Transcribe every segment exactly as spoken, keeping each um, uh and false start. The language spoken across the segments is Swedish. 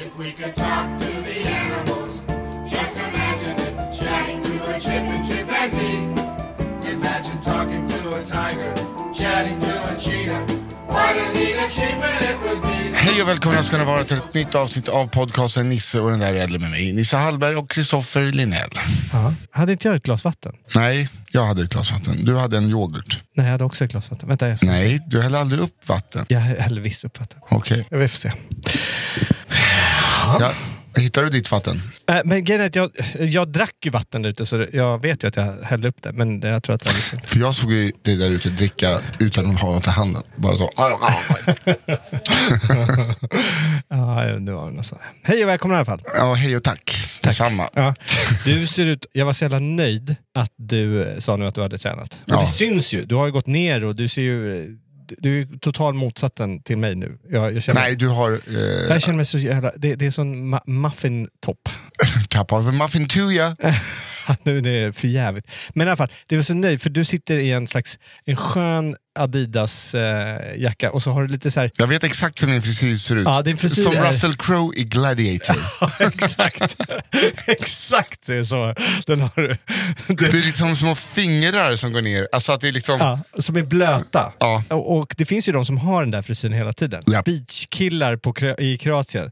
If we could talk to the animals, just imagine it, chatting to a chip and chimpanzee. Imagine talking to a tiger, chatting to a cheetah. Hej och välkomna ska ni vara till ett nytt avsnitt av podcasten Nisse och den där ädle med mig, Nisse Hallberg och Christopher Linnell. Ja, hade inte jag ett glas vatten? Nej, jag hade ett glas vatten. Du hade en yoghurt. Nej, jag hade också ett glas vatten. Vänta, jag ska... Nej, du hällde aldrig upp vatten. Jag hällde visst upp vatten. Okej. Okay. Vi får se. Ja. Hittar du ditt vatten? Äh, men grejen är att jag, jag drack ju vatten där ute, så jag vet ju att jag hällde upp det, men jag tror att det var liksom... För jag såg ju det där ute dricka utan att ha något i handen. Bara så... Ja, det var något sådär. Hej och välkomna i alla fall. Ja, hej och tack. Tack. Detsamma. Ja. Du ser ut... Jag var så jävla nöjd att du sa nu att du hade tränat. Men ja. Det syns ju. Du har ju gått ner och du ser ju... Du är total motsatsen till mig nu. Jag, jag känner, Nej, du har... Eh, jag känner mig så jävla... Det, det är sån ma- muffin-topp. Tap av en muffin to ya. Nu är det för jävligt. Men i alla fall, det var så nöjd. För du sitter i en slags... En skön Adidas-jacka. Eh, och så har du lite så här... Jag vet exakt hur min frisyr ser ut. Ja, din frisyr som är... Russell Crowe i Gladiator. Ja, exakt. Exakt det är så. Den har du. Det blir liksom små fingrar som går ner. Alltså att det är liksom... Ja, som är blöta. Ja. Och, och det finns ju de som har den där frisyren hela tiden. Ja. Beachkillar på, i Kroatien.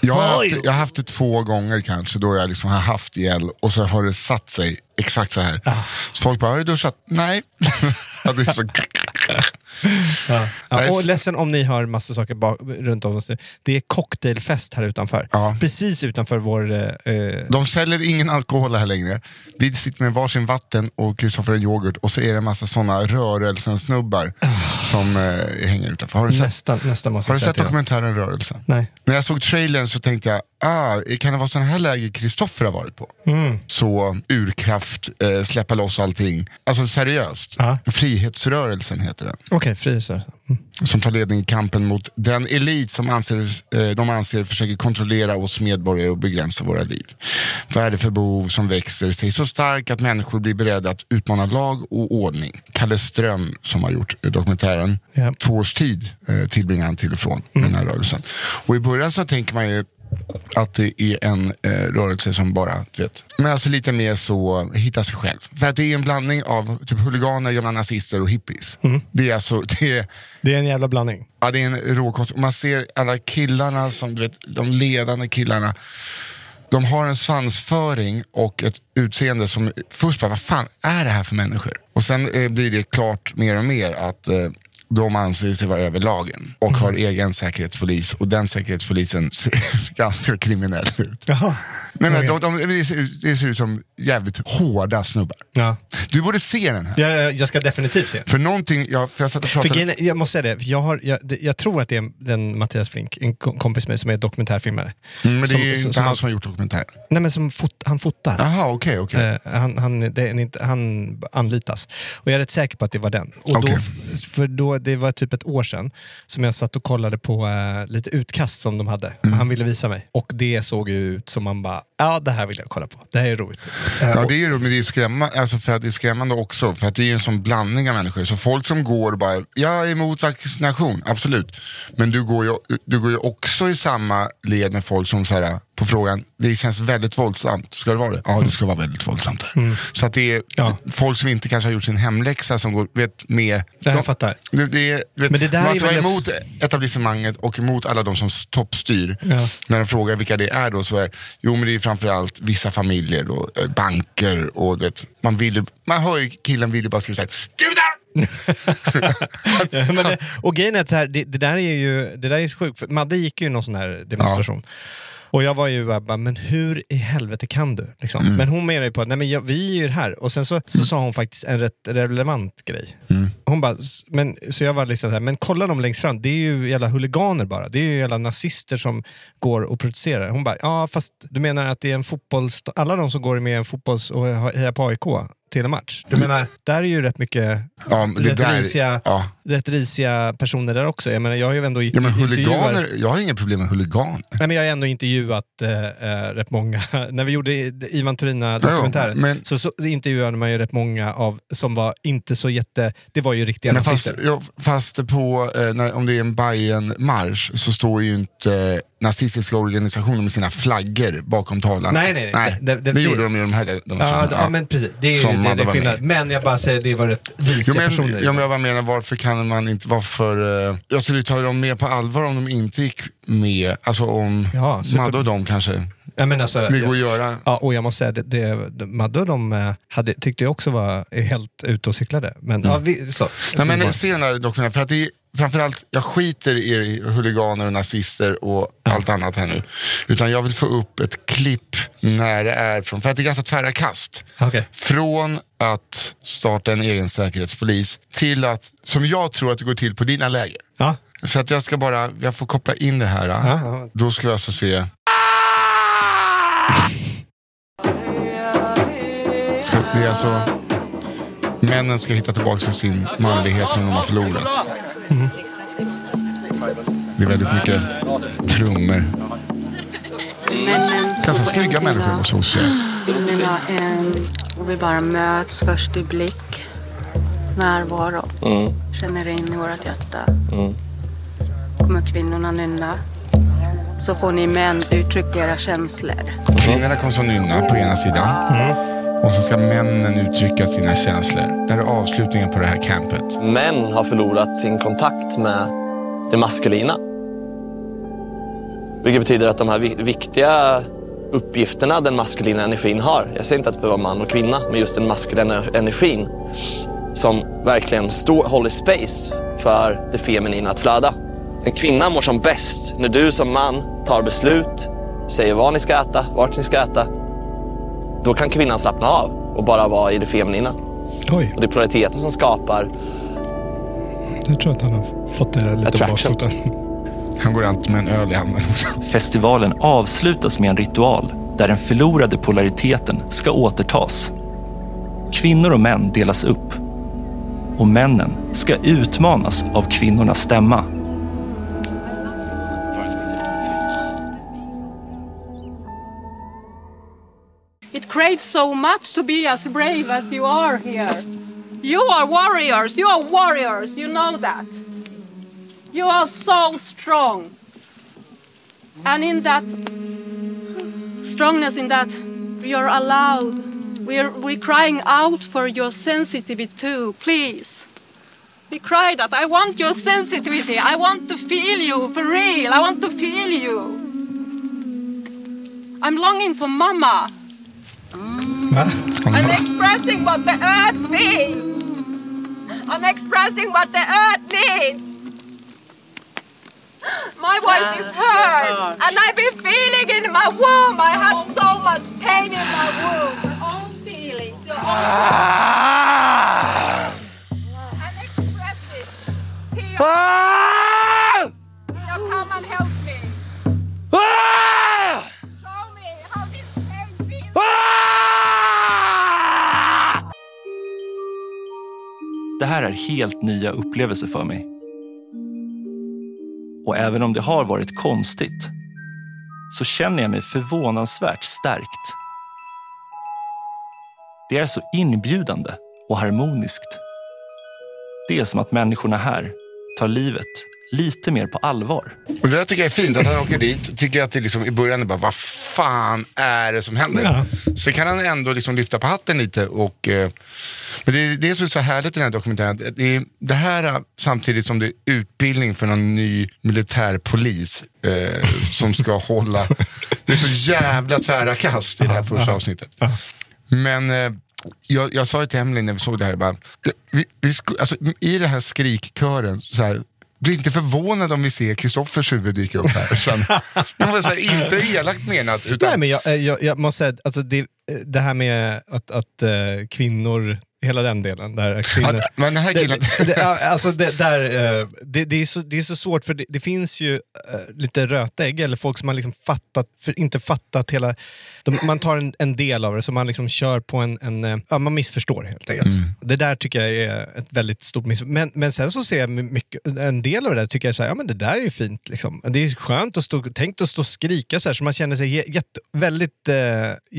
Jag har, haft, jag har haft det två gånger kanske. Då jag liksom har haft ihjäl. Och så har det satt sig exakt så här. Ah. Så folk bara, har du duschat? Nej. Det är så... ja. Ja, och ledsen om ni har massa saker bak, runt om oss nu. Det är cocktailfest här utanför. Ja. Precis utanför vår... Eh... De säljer ingen alkohol här längre. Vi sitter med varsin vatten och Kristoffer en yoghurt. Och så är det en massa sådana rörelsen-snubbar oh. som eh, hänger utanför. Har du sett, nästa, nästa måste har du sett dokumentären Rörelsen? Nej. När jag såg trailern så tänkte jag... Ah, kan det vara sån här läge Kristoffer har varit på? Mm. Så urkraft, eh, släppa loss allting. Alltså seriöst. Ah. Frihetsrörelsen heter den. Okej, okay, Frihetsrörelsen. Mm. Som tar ledning i kampen mot den elit som anser, eh, de anser försöker kontrollera oss medborgare och begränsa våra liv. Vad är det för behov som växer sig så stark att människor blir beredda att utmana lag och ordning? Kalle Ström som har gjort dokumentären. Yeah. Två års tid eh, tillbringar han till och från mm. den här rörelsen. Och i början så tänker man ju att det är en eh, rörelse som bara, du vet, men alltså lite mer så hitta sig själv. För att det är en blandning av typ huliganer, gamla nazister och hippies. Mm. Det är alltså, det är... Det är en jävla blandning. Ja, det är en råkost. Man ser alla killarna som, du vet, de ledande killarna. De har en svansföring och ett utseende som först bara, vad fan är det här för människor? Och sen eh, blir det klart mer och mer att... Eh, de anser sig vara överlagen och mm. har egen säkerhetspolis och den säkerhetspolisen ser ganska kriminell ut. Jaha. Nej, men de, de, det, ser ut, det ser ut som jävligt hårda snubbar. Ja. Du borde se den här. Jag, jag ska definitivt se den. För någonting, jag, för jag satt och pratade... För, jag, jag måste säga det, jag, har, jag, jag tror att det är den Mattias Flink, en kompis med mig som är dokumentärfilmare. Mm, men som, det är ju som, inte som han som har gjort dokumentär. Nej, men som fot, han fotar. Jaha, okej, okay, okej. Okay. Uh, han, han, han anlitas. Och jag är rätt säker på att det var den. Och okay. då, för då, det var typ ett år sedan som jag satt och kollade på uh, lite utkast som de hade. Mm. Han ville visa mig. Och det såg ju ut som man bara, ja, det här vill jag kolla på. Det här är roligt. Ja, det är ju roligt, men det är skrämmande, alltså för att det är skrämmande också. För att det är ju en sån blandning av människor. Så folk som går och bara, jag är emot vaccination, absolut. Men du går ju, du går ju också i samma led med folk som så här, på frågan, det känns väldigt våldsamt. Ska det vara det? Ja, det ska vara väldigt våldsamt. Mm. Så att det är ja. folk som inte kanske har gjort sin hemläxa som går, vet, med... Det här de, fattar. Det, det, vet, men det där man ska vara emot ett... etablissemanget och emot alla de som toppstyr. Ja. När de frågar vilka det är då så är jo, men det är framförallt vissa familjer då, banker och vet, man vill man hör ju killen vill ju bara skriva så här, gudar! ja, men det, och grejen är att det, här, det, det där är ju det där är ju sjukt, för Madde gick ju i någon sån här demonstration. Ja. Och jag var ju bara, men hur i helvete kan du? Liksom. Mm. Men hon menar ju på att nej, men jag, vi är ju här. Och sen så, så sa hon faktiskt en rätt relevant grej. Mm. Hon bara, men, så jag var liksom så här, men kolla dem längst fram. Det är ju jävla huliganer bara. Det är ju jävla nazister som går och protesterar. Hon bara, ja fast du menar att det är en fotbolls... Alla de som går med en fotbolls och hejar på A I K till en match. Du menar, mm. där är ju rätt mycket ja, det rätt, där, risiga, ja. rätt risiga personer där också. Jag menar, jag har ju ändå ja, men huliganer, jag har inga problem med huliganer. Nej, men jag har ändå intervjuat äh, äh, rätt många. När vi gjorde Ivan Turina-dokumentären ja, men... så, så intervjuade man ju rätt många av som var inte så jätte... Det var ju riktiga men nazister. Fast, ja, fast på, eh, när, om det är en Bayern-marsch så står ju inte nazistiska organisationer med sina flaggor bakom talarna. Nej, nej, nej. nej det, det, det, det gjorde det, de ju de här... De, de, ja, som, ja, ja, men precis. Det är ju... Det, det det men jag bara säger det var rätt vissa personer. Ja, men jag bara menar varför kan man inte varför eh, jag skulle ta dem med på allvar om de inte gick med alltså om ja, super... Madde och dem kanske. Ja men alltså det går att göra. Ja och jag måste säga det, det Madde och de hade tyckte jag också var helt ute och cyklade men mm. ja vi, så. Nej men senare dokumentären för att det framförallt, jag skiter i huliganer och nazister och ja. allt annat här nu. Utan jag vill få upp ett klipp när det är från, för att det är ganska tvära kast. Okay. Från att starta en egen säkerhetspolis till att, som jag tror att det går till på dina läger. Ja. Så att jag ska bara, jag får koppla in det här. Ja, ja. Då ska jag så se. Så det är alltså, männen ska hitta tillbaka till sin manlighet som de har förlorat. Mm. Det är väldigt mycket trummor. Ganska snygga människor hos oss. Vi bara möts först i blick. Närvaro. Mm. Känner in i vårat hjärta. Mm. Kommer kvinnorna nynna. Så får ni män uttrycka era känslor. Kvinnorna kommer så nynna på ena sidan. Mm. Och så ska männen uttrycka sina känslor. Det är avslutningen på det här campet. Män har förlorat sin kontakt med det maskulina. Vilket betyder att de här viktiga uppgifterna den maskulina energin har. Jag säger inte att det behöver vara man och kvinna. Men just den maskulina energin. Som verkligen står, håller space för det feminina att flöda. En kvinna mår som bäst när du som man tar beslut. Säger vad ni ska äta, vart ni ska äta. Då kan kvinnan slappna av och bara vara i det feminina. Oj. Och det är polariteten som skapar... Jag tror att han har fått det där lite bakfoten. Han går runt med en öl i handen. Festivalen avslutas med en ritual där den förlorade polariteten ska återtas. Kvinnor och män delas upp. Och männen ska utmanas av kvinnornas stämma. Crave so much to be as brave as you are here. You are warriors, you are warriors, you know that. You are so strong. And in that strongness, in that you're allowed, we're, we're crying out for your sensitivity too, please. We cry that, I want your sensitivity, I want to feel you for real, I want to feel you. I'm longing for mama. I'm expressing what the earth needs. I'm expressing what the earth needs. My voice is heard, and I've been feeling in my womb. I had so much pain in my womb. My own feelings. So I'm expressing. Theo, Theo, come and help me. Det här är helt nya upplevelser för mig. Och även om det har varit konstigt så känner jag mig förvånansvärt stärkt. Det är så inbjudande och harmoniskt. Det är som att människorna här tar livet lite mer på allvar. Och det tycker jag är fint att han åker dit. Tycker jag att det liksom, i början är bara, vad fan är det som händer? Ja. Så kan han ändå liksom lyfta på hatten lite. Och, eh, men det, det är så härligt i den här dokumentären. Det, det här samtidigt som det är utbildning för någon ny militärpolis eh, som ska hålla. Det är så jävla tvära kast i det här första avsnittet. Men... Eh, Jag, jag sa ju till Emily när vi såg det här bara, vi, vi sku, alltså, i den här skrikkören så här, bli inte förvånad om vi ser Kristoffers huvud dyka upp här. Sen, det var så här, inte elakt menat utan... Nej men jag, jag, jag måste säga alltså, det, det här med att, att uh, kvinnor, hela den delen där kvinnor, att, men den här killen det, det, alltså det, där, uh, det, det, är så, det är så svårt för det, det finns ju uh, lite rötägg eller folk som har liksom fattat, för, inte fattat hela de, man tar en, en del av det som man liksom kör på en, en uh, ja, man missförstår helt enkelt. Mm. Det där tycker jag är ett väldigt stort miss. Men, men sen så ser jag mycket, en del av det där tycker jag så här, ja men det där är ju fint liksom. Det är skönt att stå, tänkt att stå och skrika så här så man känner sig jätte, väldigt uh,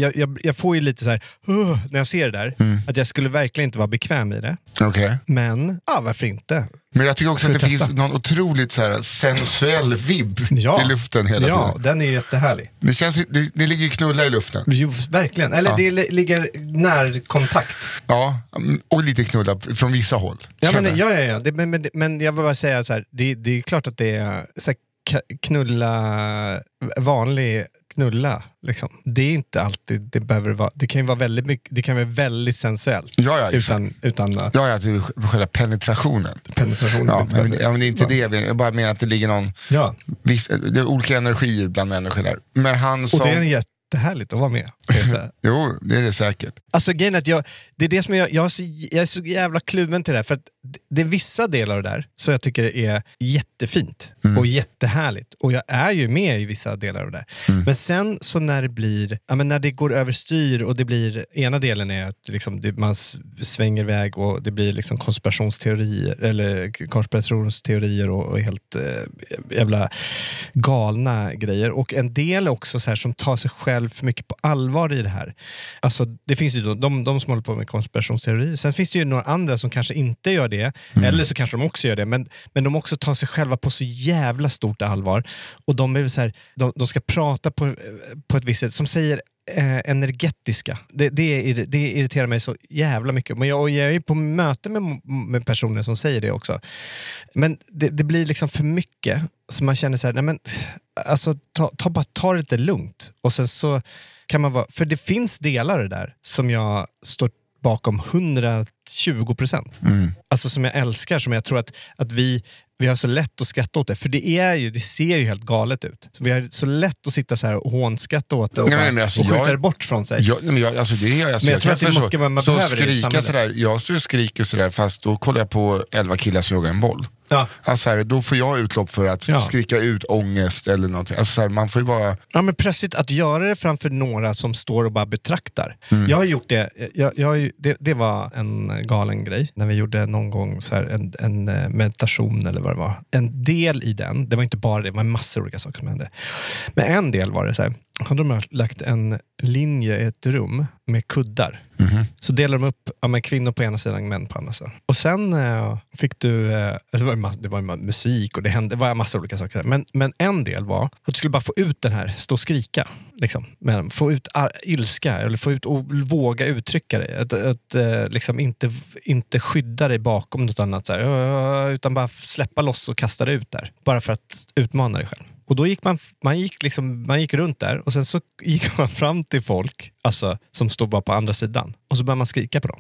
jag, jag, jag får ju lite så här uh, när jag ser det där, mm. att jag skulle verkligen verkligen inte vara bekväm i det. Okay. Men, ja, varför inte? Men jag tycker också att det testa. Finns någon otroligt så här sensuell vibb ja. I luften hela ja, tiden. Ja, den är ju jättehärlig. Det, känns, det, det ligger ju knulla i luften. Jo, verkligen. Eller ja. Det ligger närkontakt. Ja, och lite knulla från vissa håll. Ja, men, ja, ja, ja. Det, men, men, men jag vill bara säga så här, det, det är klart att det är så här, knulla vanlig knulla liksom. Det är inte alltid det behöver vara. Det kan ju vara väldigt mycket, det kan vara väldigt sensuellt ja, ja, utan utan att ja, ja, till själva penetrationen. Penetrationen. Ja, men, ja, men det är inte ja. Det. Jag bara menar att det ligger någon ja. Viss, det är olika energier bland människor där. Men han som... Och det är en jätte Det är härligt att vara med. Det jo, det är det säkert. Alltså grejen är att jag, det är det som jag, jag, är så, jag är så jävla kluven till det här. För att det är vissa delar av det där som jag tycker är jättefint mm. och jättehärligt. Och jag är ju med i vissa delar av det där. Mm. Men sen så när det blir, ja men när det går överstyr och det blir, ena delen är att liksom det, man svänger iväg och det blir liksom konspirationsteorier eller konspirationsteorier och, och helt eh, jävla galna grejer. Och en del också så här som tar sig själv för mycket på allvar i det här. Alltså det finns ju de, de, de som håller på med konspirationsteorier. Sen finns det ju några andra som kanske inte gör det. Mm. Eller så kanske de också gör det. Men, men de också tar sig själva på så jävla stort allvar. Och de är så här, de, de ska prata på, på ett visst sätt som säger eh, energetiska. Det, det, det irriterar mig så jävla mycket. Men jag, jag är ju på möte med, med personer som säger det också. Men det, det blir liksom för mycket. Så man känner så här, nej men... Alltså ta, ta, bara ta det lite lugnt. Och sen så kan man vara... För det finns delar där som jag står bakom hundratjugo procent. Mm. Alltså som jag älskar. Som jag tror att, att vi... Vi har så lätt att skratta åt det. För det är ju, det ser ju helt galet ut. Så vi har så lätt att sitta så här och hånskratta åt det. Och, nej, men alltså, och skjuta jag, det bort från sig. Jag, nej, men jag, alltså det är, alltså, men jag, jag tror att det är mycket man, man så behöver skrika det i sådär. Jag står och skriker sådär. Fast då kollar jag på elva killar som joggar en boll. Ja. Alltså här, då får jag utlopp för att ja. Skrika ut ångest eller något. Alltså så här, man får ju bara... Ja men plötsligt att göra det framför några som står och bara betraktar. Mm. Jag har gjort det, jag, jag, det, det var en galen grej. När vi gjorde någon gång så här, en, en meditation eller vad det var. En del i den, det var inte bara det, det var massor av olika saker som hände. Men en del var det så här. Hade de lagt en linje i ett rum med kuddar. Mm-hmm. Så delade de upp ja, med kvinnor på ena sidan och män på andra sidan. Och sen eh, fick du... Eh, alltså det, var ma- det var musik och det hände, det var en massa olika saker. Men, men en del var att du skulle bara få ut den här, stå och skrika. Liksom. Men, få ut ar- ilska eller få ut och våga uttrycka dig. Att, att eh, liksom inte, inte skydda dig bakom något annat. Så här, utan bara släppa loss och kasta dig ut där. Bara för att utmana dig själv. Och då gick man, man gick liksom, man gick runt där och sen så gick man fram till folk alltså, som stod bara på andra sidan. Och så började man skrika på dem.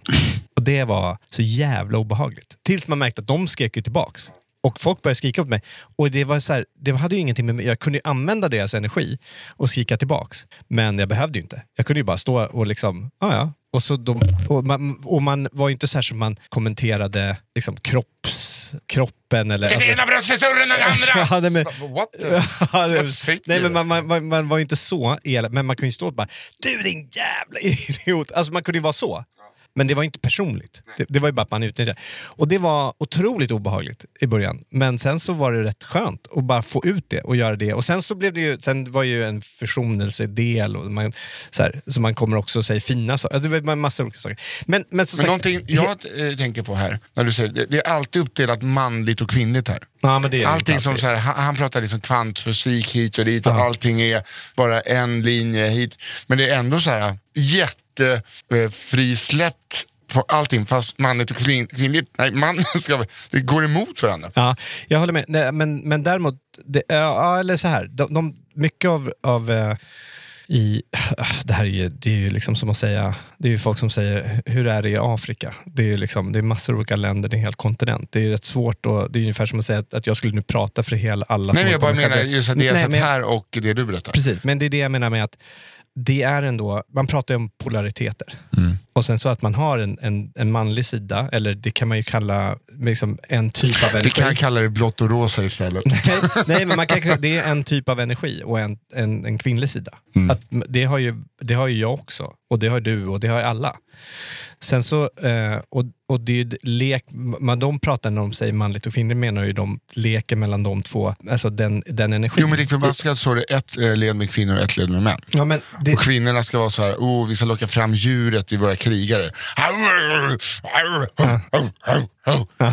Och det var så jävla obehagligt. Tills man märkte att de skrek ju tillbaks. Och folk började skrika på mig. Och det var så här, det hade ju ingenting med, jag kunde ju använda deras energi och skrika tillbaks. Men jag behövde ju inte. Jag kunde ju bara stå och liksom, ja ja. Och, så de, och, man, och man var ju inte så här som man kommenterade liksom kropps. kroppen eller alltså, ena bröstet större än den andra. Ja, nej, men, what the, what nej men man, man, man var ju inte så elak, men man kunde ju stå och bara du din jävla idiot. Alltså man kunde ju vara så. Men det var inte personligt. Det, det var ju bara att man utnyttjade. Och det var otroligt obehagligt i början. Men sen så var det rätt skönt att bara få ut det och göra det. Och sen så blev det ju, sen var ju en försonelsedel och man, så, här, så man kommer också att säga fina saker. Det var en massa olika saker. Men, men, så men så någonting så, jag he- tänker på här, när du säger, det, det är alltid uppdelat manligt och kvinnligt här. Nej, men det är allting som så här, han, han pratar liksom kvantfysik hit och dit och ja. Allting är bara en linje hit. Men det är ändå så här jättefrisläppt på allting, fast manligt och kvinnligt. Nej, mannen ska, det går emot varandra. Ja, jag håller med. Nej, men, men däremot, det, ja, eller så här, de, de, mycket av... av I, det här är ju, det är ju liksom som att säga, det är ju folk som säger hur är det i Afrika? Det är ju liksom, det är massor av olika länder, det är en hel kontinent. Det är ju rätt svårt och det är ungefär som att säga att, att jag skulle nu prata för hela alla. Nej, jag bara menar just att det är så här och det du berättar. Precis, men det är det jag menar med att det är ändå, man pratar ju om polariteter. Mm. Och sen så att man har en, en, en manlig sida, eller det kan man ju kalla liksom en typ av energi. Vi kan kalla det blått och rosa istället. nej, nej, men man kan, det är en typ av energi och en, en, en kvinnlig sida. Mm. Att det, har ju, det har ju jag också, och det har du och det har alla. Sen så, eh, och, och det är ju lek, man, de pratar när de säger manligt och kvinnligt menar ju de leker mellan de två, alltså den, den energin. Jo, men det är förbaskat så det är ett led med kvinnor och ett led med män. Ja, men det... Och kvinnorna ska vara så här, oh, vi ska locka fram djuret i våra krigare.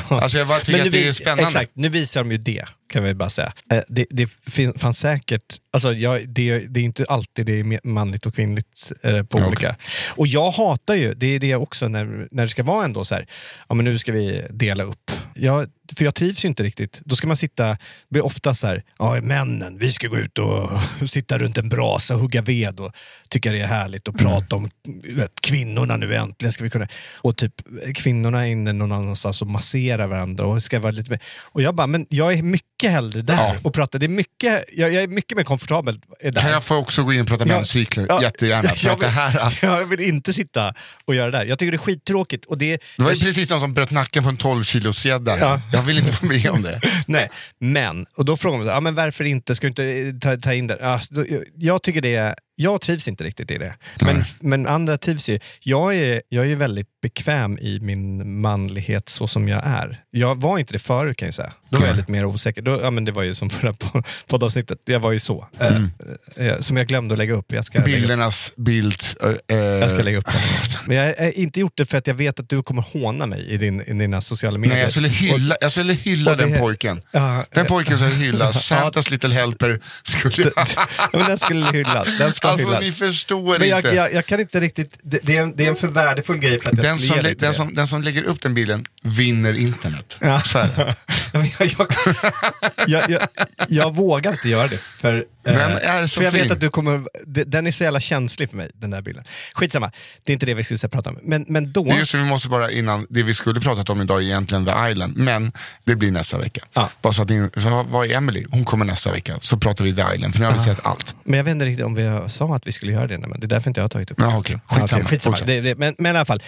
Alltså jag bara tycker att det vi, är spännande. Exakt, nu visar de ju det, kan vi bara säga. Det, det fin, fanns säkert, alltså jag, det, det är inte alltid det är manligt och kvinnligt på olika. Okay. Och jag hatar ju, det är det också när, när det ska vara ändå så här, ja men nu ska vi dela upp. Jag, för jag trivs ju inte riktigt. Då ska man sitta, blir ofta så här, ja männen, vi ska gå ut och sitta runt en brasa och hugga ved och tycka det är härligt och mm. prata om vet, kvinnorna nu äntligen ska vi kunna. Och typ kvinnorna är inne någon annanstans och masserar varandra och ska vara lite mer. Och jag bara, men jag är mycket hellre där ja. Och pratar. Det är mycket, jag, jag är mycket mer komfortabel där. Kan jag få också gå in och prata med ja, en cykler? Ja, jättegärna. För jag, vill, att det här är... jag vill inte sitta och göra det där. Jag tycker det är skittråkigt. Och det, det var ju precis någon som bröt nacken på en tolv kilos gädda. Ja. Jag vill inte vara med om det. Nej, men, och då frågar man så här, ah, men varför inte, ska du inte ta, ta in det? Ah, då, jag, jag tycker det är, jag trivs inte riktigt i det. Men, mm. men andra trivs ju. Jag är, jag är väldigt bekväm i min manlighet så som jag är. Jag var inte det förut kan jag säga. Då var jag lite mer osäker. Då, ja, men det var ju som förra poddavsnittet. Jag var ju så. Mm. Eh, som jag glömde att lägga upp. Jag ska bildernas upp. bild. Eh, jag ska lägga upp den. Men jag har inte gjort det för att jag vet att du kommer håna mig i, din, i dina sociala medier. Nej, jag skulle hylla, och, jag skulle hylla den, det, pojken. Uh, den pojken som hyllas. Santas Little Helper skulle... men den skulle hyllas. Den skulle Alltså hyllas. Ni förstår men jag, inte. Jag, jag kan inte riktigt... Det, det, är, en, det är en för värdefull grej för att jag den skulle som, ge den som, den som lägger upp den bilden vinner internet. Ja. Så här. jag, jag, jag, jag, jag vågar inte göra det. För, men är så för jag fin. vet att du kommer... Den är så jävla känslig för mig, den där bilden. Skitsamma. Det är inte det vi skulle prata om. Men, men då... Det är just det, vi måste bara innan... Det vi skulle pratat om idag är egentligen The Island. Men det blir nästa vecka. Ja. Bara så att ni, så vad är Emily? Hon kommer nästa vecka. Så pratar vi The Island. För nu har vi sett allt. Men jag vet inte riktigt om vi har sa att vi skulle göra det, men det är därför inte jag har tagit upp det. Ja, okej. Okay. Skitsamma. Okay, skitsamma. Okay. Det, det, men, men i alla fall,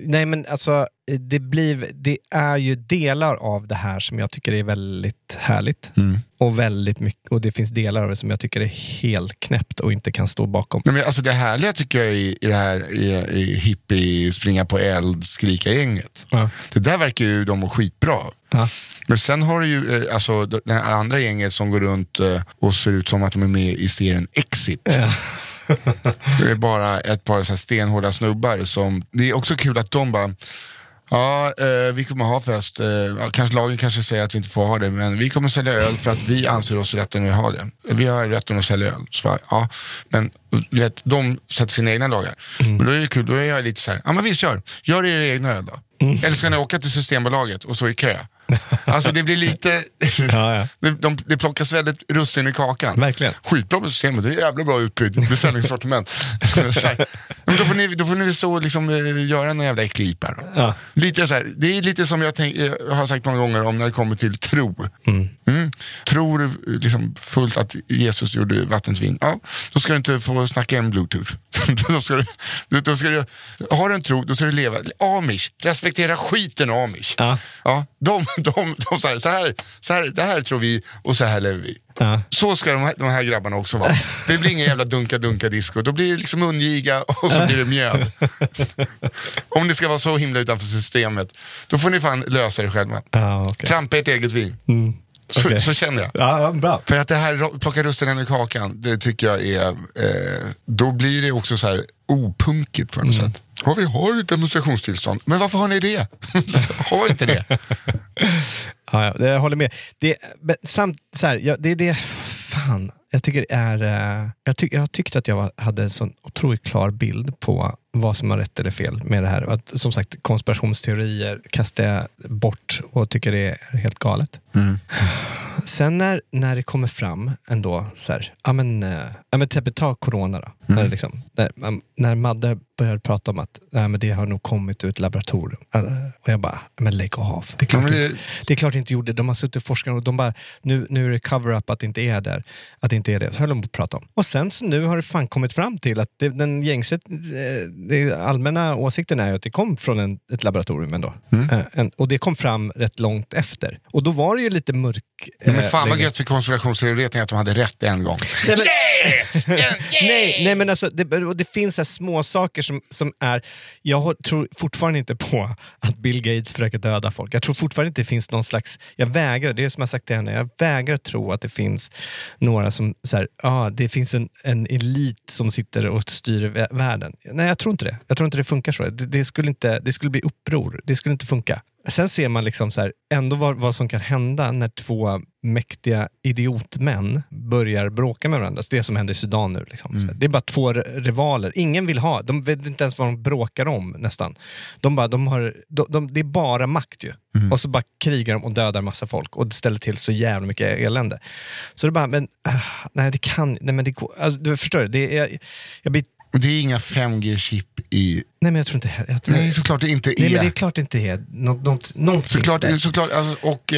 nej men alltså, det, blir, det är ju delar av det här som jag tycker är väldigt härligt. Mm. Och väldigt mycket, och det finns delar av det som jag tycker är helt knäppt och inte kan stå bakom. Nej, men alltså det härliga tycker jag i, i det här i, i hippie, springa på eld, skrika gänget. Ja. Det där verkar ju de må skitbra. Ja. Men sen har du ju alltså det här andra gänget som går runt och ser ut som att de är med i serien Exit. Ja. Det är bara ett par så här stenhårda snubbar som, det är också kul att de bara ja, eh, vi kommer ha fest. Eh, kanske lagen kanske säger att vi inte får ha det, men vi kommer sälja öl för att vi anser oss rätten att ha det. Vi har rätten att sälja öl. Så, ja, men vet, de sätter sina egna lagar. Mm. Men då är det kul, då är jag lite så här, ja men vi kör, gör er egna öl då. Mm. Eller ska ni åka till Systembolaget och så i kö? Alltså det blir lite ja, ja. Det de, de plockas väldigt russin i kakan. Verkligen. Skitbra på systemet, det är jävla bra utbud, beställningssortiment. Men då får ni, då får ni så liksom göra en jävla äcklig här då. Ja. Lite så här, det är lite som jag, tänk, jag har sagt många gånger om när det kommer till tro. Mm. Mm. Tror du liksom fullt att Jesus gjorde vattensvin? Ja, då ska du inte få snacka en bluetooth. Då ska du, då ska du, har du en tro, då ska du leva. Amish, respektera skiten amish. Ja. Ja, de De, de så här, så här, så här, det här tror vi och så här lever vi. Ja. Så ska de här, de här grabbarna också vara. Det blir ingen jävla dunka-dunka-disco. Då blir det liksom mungiga och så blir det mjöd. Om ni ska vara så himla utanför systemet, då får ni fan lösa det själva. Ja, okay. Trampa ert eget vin. Mm. Okay. Så, så känner jag. Ja, bra. För att det här plocka rusten i kakan, det tycker jag är... Eh, då blir det också så här opunkigt på något mm. sätt. Ja, vi har ett demonstrationstillstånd. Men varför har ni det? Har inte det. Ja, jag håller med. Det, men samt, så här, ja, det är det... Fan, jag tycker det är... Jag, tyck, jag tyckte att jag var, hade en sån otroligt klar bild på vad som är rätt eller fel med det här. Att, som sagt, konspirationsteorier kastar jag bort och tycker det är helt galet. Mm. Sen när, när det kommer fram ändå så här... Ja, men, ja, men typ, ta corona då. Mm. När, liksom, när, när Madde började prata om att nej, men det har nog kommit ut laboratorium. Och jag bara, men lägg av. Det är klart, ja, det... Inte, det är klart det inte gjorde. De har suttit och forskat och de bara, nu, nu är det cover-up att det inte är där. Att det inte är det. Så höll de på att prata om. Och sen så nu har det fan kommit fram till att det, den gängset, det allmänna åsikten är att det kom från en, ett laboratorium ändå. Mm. En, och det kom fram rätt långt efter. Och då var det ju lite mörk... Ja, men fan äh, vad gött för konspirationsteoreterna att de hade rätt en gång. Nej, men, yeah! Yeah! nej, nej men alltså, det, det finns så här små saker som, som är... Jag tror fortfarande inte på att Bill Gates försöker döda folk. Jag tror fortfarande inte det finns någon slags... Jag vägrar, det är som jag sagt till henne, jag vägrar tro att det finns några som så här, ah, det finns en, en elit som sitter och styr världen. Nej, jag tror inte det. Jag tror inte det funkar så. Det, det, skulle, inte, det skulle bli uppror. Det skulle inte funka. Sen ser man liksom så här, ändå vad, vad som kan hända när två mäktiga idiotmän börjar bråka med varandra. Så det som händer i Sudan nu. Liksom. Mm. Så det är bara två rivaler. Ingen vill ha. De vet inte ens vad de bråkar om nästan. De bara, de har, de, de, det är bara makt ju. Mm. Och så bara krigar de och dödar massa folk. Och ställer till så jävla mycket elände. Så det bara, men nej det kan, nej men det går. Alltså, du förstår det. det är, jag blir Och det är inga fem G-chip i... Nej, men jag tror inte det är... Nej, såklart det inte är. Nej, men det är klart det inte är. Något, något, något såklart, såklart, alltså, och...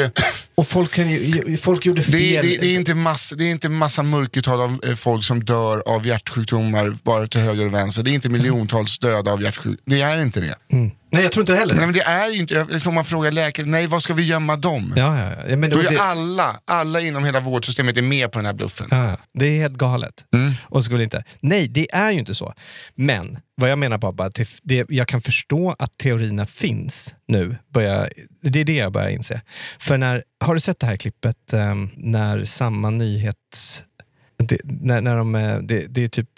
och folk, kan ju, folk gjorde fel. Det, det, det, är inte massa, det är inte massa mörkertal av folk som dör av hjärtsjukdomar bara till höger och vänster. Det är inte miljontals döda av hjärtsjukdomar. Det är inte det. Mm. Nej, jag tror inte det heller. Nej, men det är ju inte... Som man frågar läkare, nej, vad ska vi gömma dem? Ja, ja, ja. Men det, Då är det... alla, alla inom hela vårdsystemet är med på den här bluffen. Ja, det är helt galet. Mm. Och skulle inte... Nej, det är ju inte så. Men... Vad jag menar bara, att det, jag kan förstå att teorierna finns nu. Börjar, det är det jag börjar inse. För när, har du sett det här klippet um, när samma nyhets... Det, när, när de, det, det, är typ,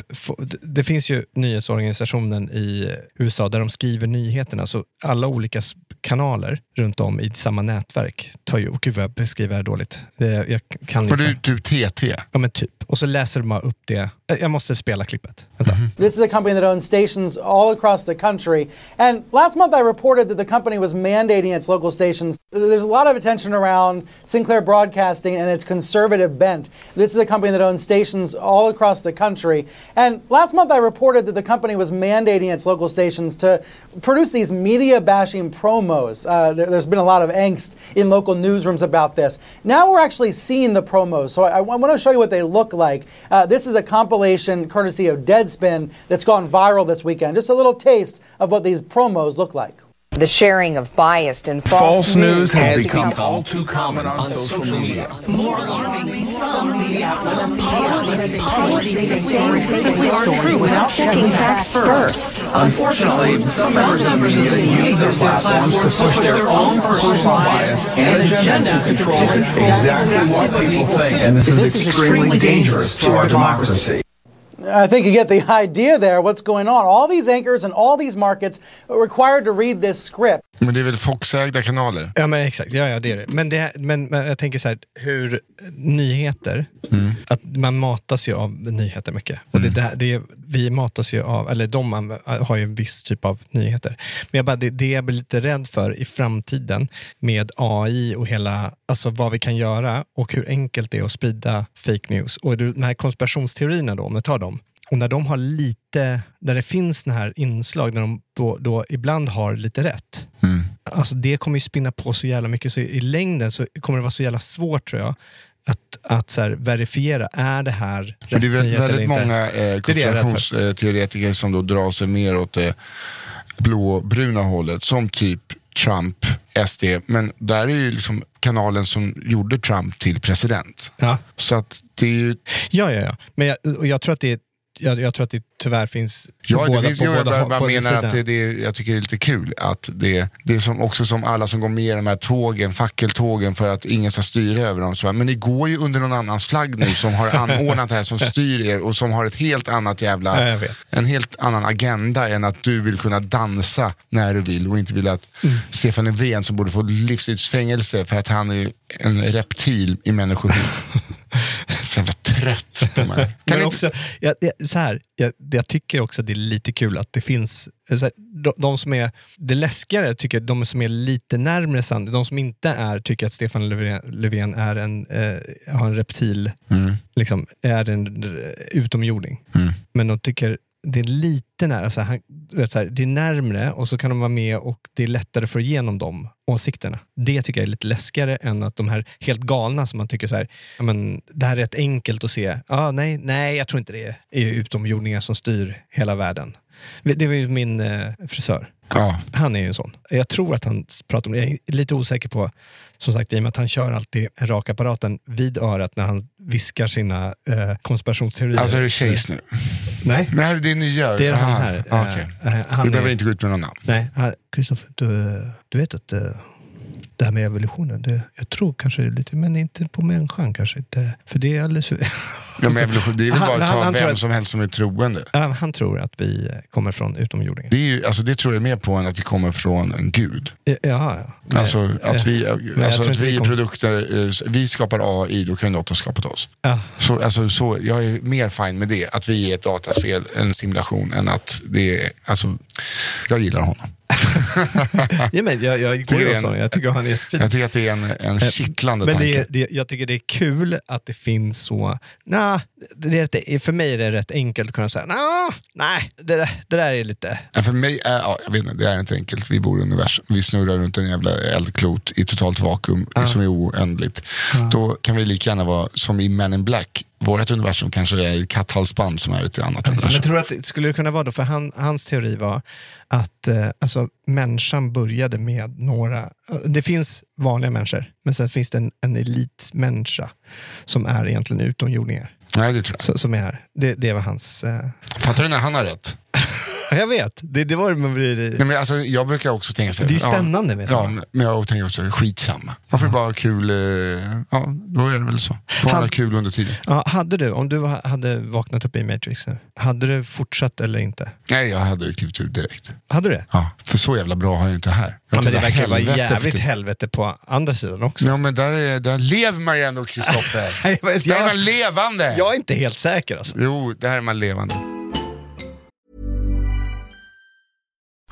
det finns ju nyhetsorganisationen i U S A där de skriver nyheterna. Så alla olika kanaler runt om i samma nätverk tar ju... Gud vad jag beskriver det dåligt. Jag kan inte. Du, du T T? Ja men typ. Och så läser de bara upp det. Jag måste spela klippet. Vänta. Mm-hmm. This is a company that owns stations all across the country. And last month I reported that the company was mandating its local stations. There's a lot of attention around Sinclair Broadcasting and its conservative bent. This is a company that owns stations all across the country. And last month I reported that the company was mandating its local stations to produce these media bashing promos. Uh, there, there's been a lot of angst in local newsrooms about this. Now we're actually seeing the promos. So I, I want to show you what they look like. Uh, this is a compilation courtesy of Deadspin that's gone viral this weekend. Just a little taste of what these promos look like. The sharing of biased and false, false news has, has become, become all too common on, on social, social media. media. More alarming, some media outlets publish these stories that simply aren't true without checking facts first. Unfortunately, some members of the media use their platforms to push their own personal bias and agenda to control exactly what people think, and this is extremely dangerous to our democracy. I think you get the idea there, what's going on. All these anchors and all these markets are required to read this script. Men det är väl folksägda kanaler? Ja, men exakt. Ja, ja, det är det. Men, det, men, men jag tänker så här, hur nyheter, mm. att man matas ju av nyheter mycket. Och mm. det där, det, vi matas ju av, eller de har ju en viss typ av nyheter. Men jag bara, det, det jag blir lite rädd för i framtiden med A I och hela, alltså vad vi kan göra och hur enkelt det är att sprida fake news. Och de här konspirationsteorierna då, om jag tar dem. Och när de har lite, där det finns den här inslag, när de då, då ibland har lite rätt. Mm. Alltså det kommer ju spinna på så jävla mycket, så i längden så kommer det vara så jävla svårt tror jag. Att, att så här, verifiera, är det här rätt? Det är väldigt, väldigt många eh, konspirationsteoretiker som då drar sig mer åt det blåbruna hållet. Som typ Trump, S D. Men där är ju liksom kanalen som gjorde Trump till president. Ja. Så att det är ju... Ja, ja, ja. Men jag, och jag tror att det är jag, jag tror att det tyvärr finns ja, båda, det finns, på jag, båda jag, jag på menar att det, det, jag tycker det är lite kul att det, det är som, också som alla som går med i de här tågen, fackeltågen, för att ingen ska styra över dem. Så, men ni går ju under någon annans flagg nu som har anordnat det här, som styr er och som har ett helt annat jävla ja, en helt annan agenda än att du vill kunna dansa när du vill och inte vill att mm. Stefan Löfven, som borde få livstidsfängelse för att han är en reptil i människor. Så jag var trött på mig. Men inte... också, jag, jag, så här, jag, jag tycker också att det är lite kul att det finns så här, de, de som är det läskigare, tycker jag, de som är lite närmare sand, de som inte är, tycker att Stefan Löfven, Löfven är en, eh, har en reptil mm. liksom, är en utomjording mm. men de tycker det är lite nära så här, han, vet, så här, det är närmare och så kan de vara med och det är lättare för igenom dem åsikterna. Det tycker jag är lite läskigare än att de här helt galna som man tycker så här, ja men det här är rätt enkelt att se. Ah, nej, nej, jag tror inte det är utomjordingar som styr hela världen. Det var ju min eh, frisör. Ja. Han är ju en sån. Jag tror att han pratar om det. Jag är lite osäker på, som sagt, i och med att han kör alltid rakapparaten vid örat när han viskar sina eh, konspirationsteorier. Alltså är det tjejs nu? Nej. Nej, det är nya. Det är han här. Ah, okay. eh, han du behöver är... inte gå ut med någon namn. Nej, Kristoffer, du, du vet att uh, det här med evolutionen, det, jag tror kanske lite, men inte på människan kanske. Det, för det är alldeles... Ja, men evolution, det är väl han, bara att ta han, vem att, som helst som är troende. Han tror att vi kommer från utomjordingar. Det, är ju, alltså, det tror jag mer på än att vi kommer från en gud. Ja, ja. Alltså att vi, nej, alltså, att vi, vi produkter, vi skapar A I, då kan ju datorn skapa oss. Ja. Så, alltså, så, jag är mer fine med det, att vi är ett dataspel, en simulation, än att det är, alltså, jag gillar honom. Ja, men jag, jag, går det en, jag tycker han är jättefin. Jag tycker att det är en, en kittlande men tanke. Det, det, jag tycker det är kul att det finns så... Nah, det, det, för mig är det rätt enkelt att kunna säga nah, nej, det, det där är lite... Ja, för mig är ja, jag vet inte, det är inte enkelt. Vi bor i universum. Vi snurrar runt en jävla eldklot i totalt vakuum ah. som är oändligt. Ah. Då kan vi lika gärna vara som i Men in Black. Vårt universum kanske är ett katthalsband som är ett annat universum. Jag tror att skulle det kunna vara då, för han, hans teori var att eh, alltså, människan började med några... Det finns vanliga människor, men sen finns det en, en elitmänniska som är egentligen utomjordingar. Nej, det tror jag. Så, som är här. Det, det var hans... Eh... Fattar du när han har rätt? Jag vet, det, det var det man blir... Nej, men alltså, jag brukar också tänka så här, det är spännande ja, med ja, men jag tänker också, skitsamma. Varför ja. bara kul... Ja, då är det väl så. Får kul under tiden. Ja, hade du, om du hade vaknat upp i Matrix nu, hade du fortsatt eller inte? Nej, jag hade ju klivit ut direkt. Hade du det? Ja, för så jävla bra har jag inte här. Jag ja, men det verkar vara jävligt helvete på andra sidan också. Ja, men där, är, där lever man ju ändå, Kristoffer. Där jag, är man levande. Jag är inte helt säker alltså. Jo, där är man levande.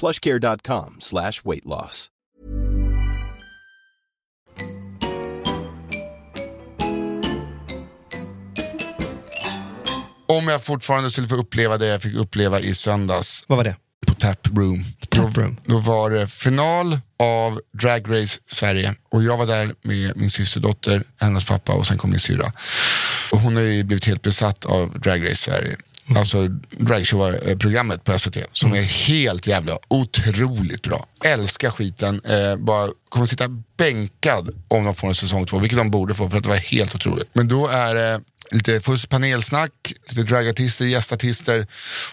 plush care dot com slash weight loss. Om jag fortfarande skulle få uppleva det jag fick uppleva i söndags. Vad var det? På Tap Room. Tap Room. Då, då var det final av Drag Race Sverige. Och jag var där med min systerdotter, hennes pappa och sen kom min syra. Och hon har ju blivit helt besatt av Drag Race Sverige. Mm. Alltså dragshow-programmet på S V T som mm. är helt jävla otroligt bra. Älskar skiten. Eh, bara kommer sitta bänkad om de får en säsong två, vilket de borde få för att det var helt otroligt. Men då är det eh, lite först panelsnack, lite dragartister, gästartister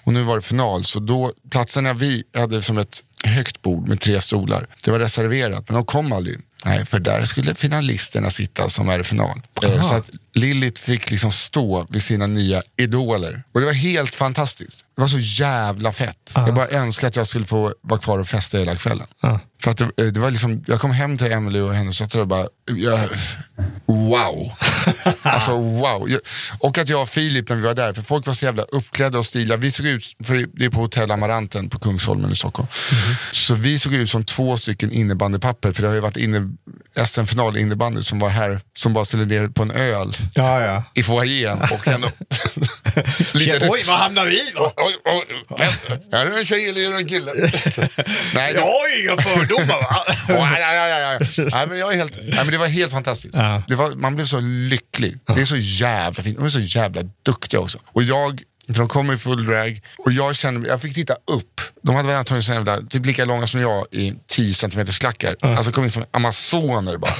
och nu var det final. Så då platserna vi hade som ett högt bord med tre stolar. Det var reserverat, men de kom aldrig. Nej, för där skulle finalisterna sitta som är i final. Aha. Så att Lilith fick liksom stå vid sina nya idoler. Och det var helt fantastiskt. Det var så jävla fett. Aha. Jag bara önskade att jag skulle få vara kvar och festa hela kvällen. Aha. För att det, det var liksom, jag kom hem till Emily och hennes dotter och bara, jag, wow. Alltså wow. Jag, och att jag och Filip när vi var där, för folk var så jävla uppklädda och stiliga. Vi såg ut, för det är på hotell Amaranten på Kungsholmen i Stockholm. Mm. Så vi såg ut som två stycken innebandypapper, för det har ju varit inne S M-final innebandy som var här, som bara ställde ner på en öl ja, ja. i foajén och ändå lite, oj, vad hamnar vi i? Är det en tjej eller är det en kille? Nej, det... Jag har ju inga fördomar va? oh, ja, ja, ja, ja. Nej, men jag är helt... Nej, men det var helt fantastiskt. Ja. Det var... Man blev så lycklig. Ja. Det är så jävla fint. De är så jävla duktiga också. Och jag... För de kom i full drag. Och jag kände, jag fick titta upp. De hade väl antagligen så jävla, typ lika långa som jag i tio centimeter slackar. Mm. Alltså kom in som amazoner bara.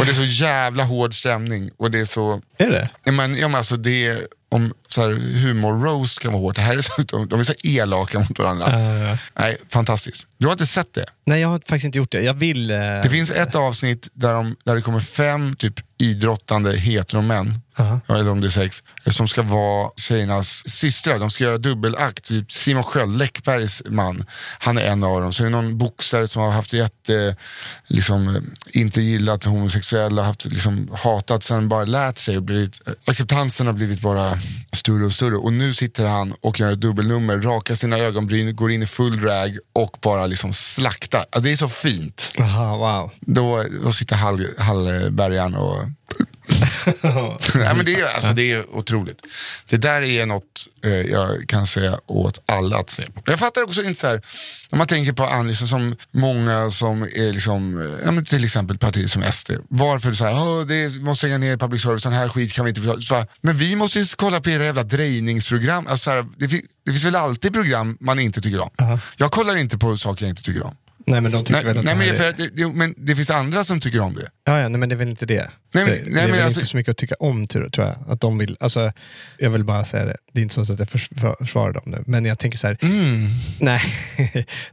Och det är så jävla hård stämning. Och det är så... Är det? Men, ja men alltså det är... Om så här, humor roast kan vara hårt. Det här är så, de är så elaka mot varandra. Uh, ja. Nej, fantastiskt. Du har inte sett det? Nej, jag har faktiskt inte gjort det. Jag vill... Uh... Det finns ett avsnitt där, de, där det kommer fem typ idrottande heteromän. Uh-huh. Eller om det är sex. Som ska vara tjejernas systrar. De ska göra dubbelakt. Typ Simon Skjöld, Läckbergs man. Han är en av dem. Så är det någon boxare som har haft jätte... Liksom, inte gillat homosexuella. Haft liksom, hatat. Sen bara lärt sig. Och blivit, acceptansen har blivit bara... större och större, och nu sitter han och gör ett dubbelnummer, rakar sina ögonbryn, går in i full drag och bara liksom slaktar, alltså det är så fint. Aha, wow. då, då sitter Halle, Halle Bergen och nej, men det, är, alltså, det är otroligt. Det där är något eh, jag kan säga åt alla att se på. Jag fattar också inte så här, när man tänker på an, liksom, som många som är liksom, ja, men till exempel partier som S D. Varför så här, oh, det måste hänga ner public service, den här skit kan vi inte så här, men vi måste ju kolla på era jävla drejningsprogram. Alltså, så här, det, fi, det finns väl alltid program man inte tycker om. Uh-huh. Jag kollar inte på saker jag inte tycker om. Nej, men de tycker nej, väl att nej, men, för, det, det, men det finns andra som tycker om det. Ja, ja nej, men det är väl inte det. Nej, men, det, nej, det är men väl alltså, inte så mycket att tycka om, tror jag. Att de vill, alltså, jag vill bara säga det. Det är inte så att jag försvarar dem nu. Men jag tänker så här... Mm. Nej,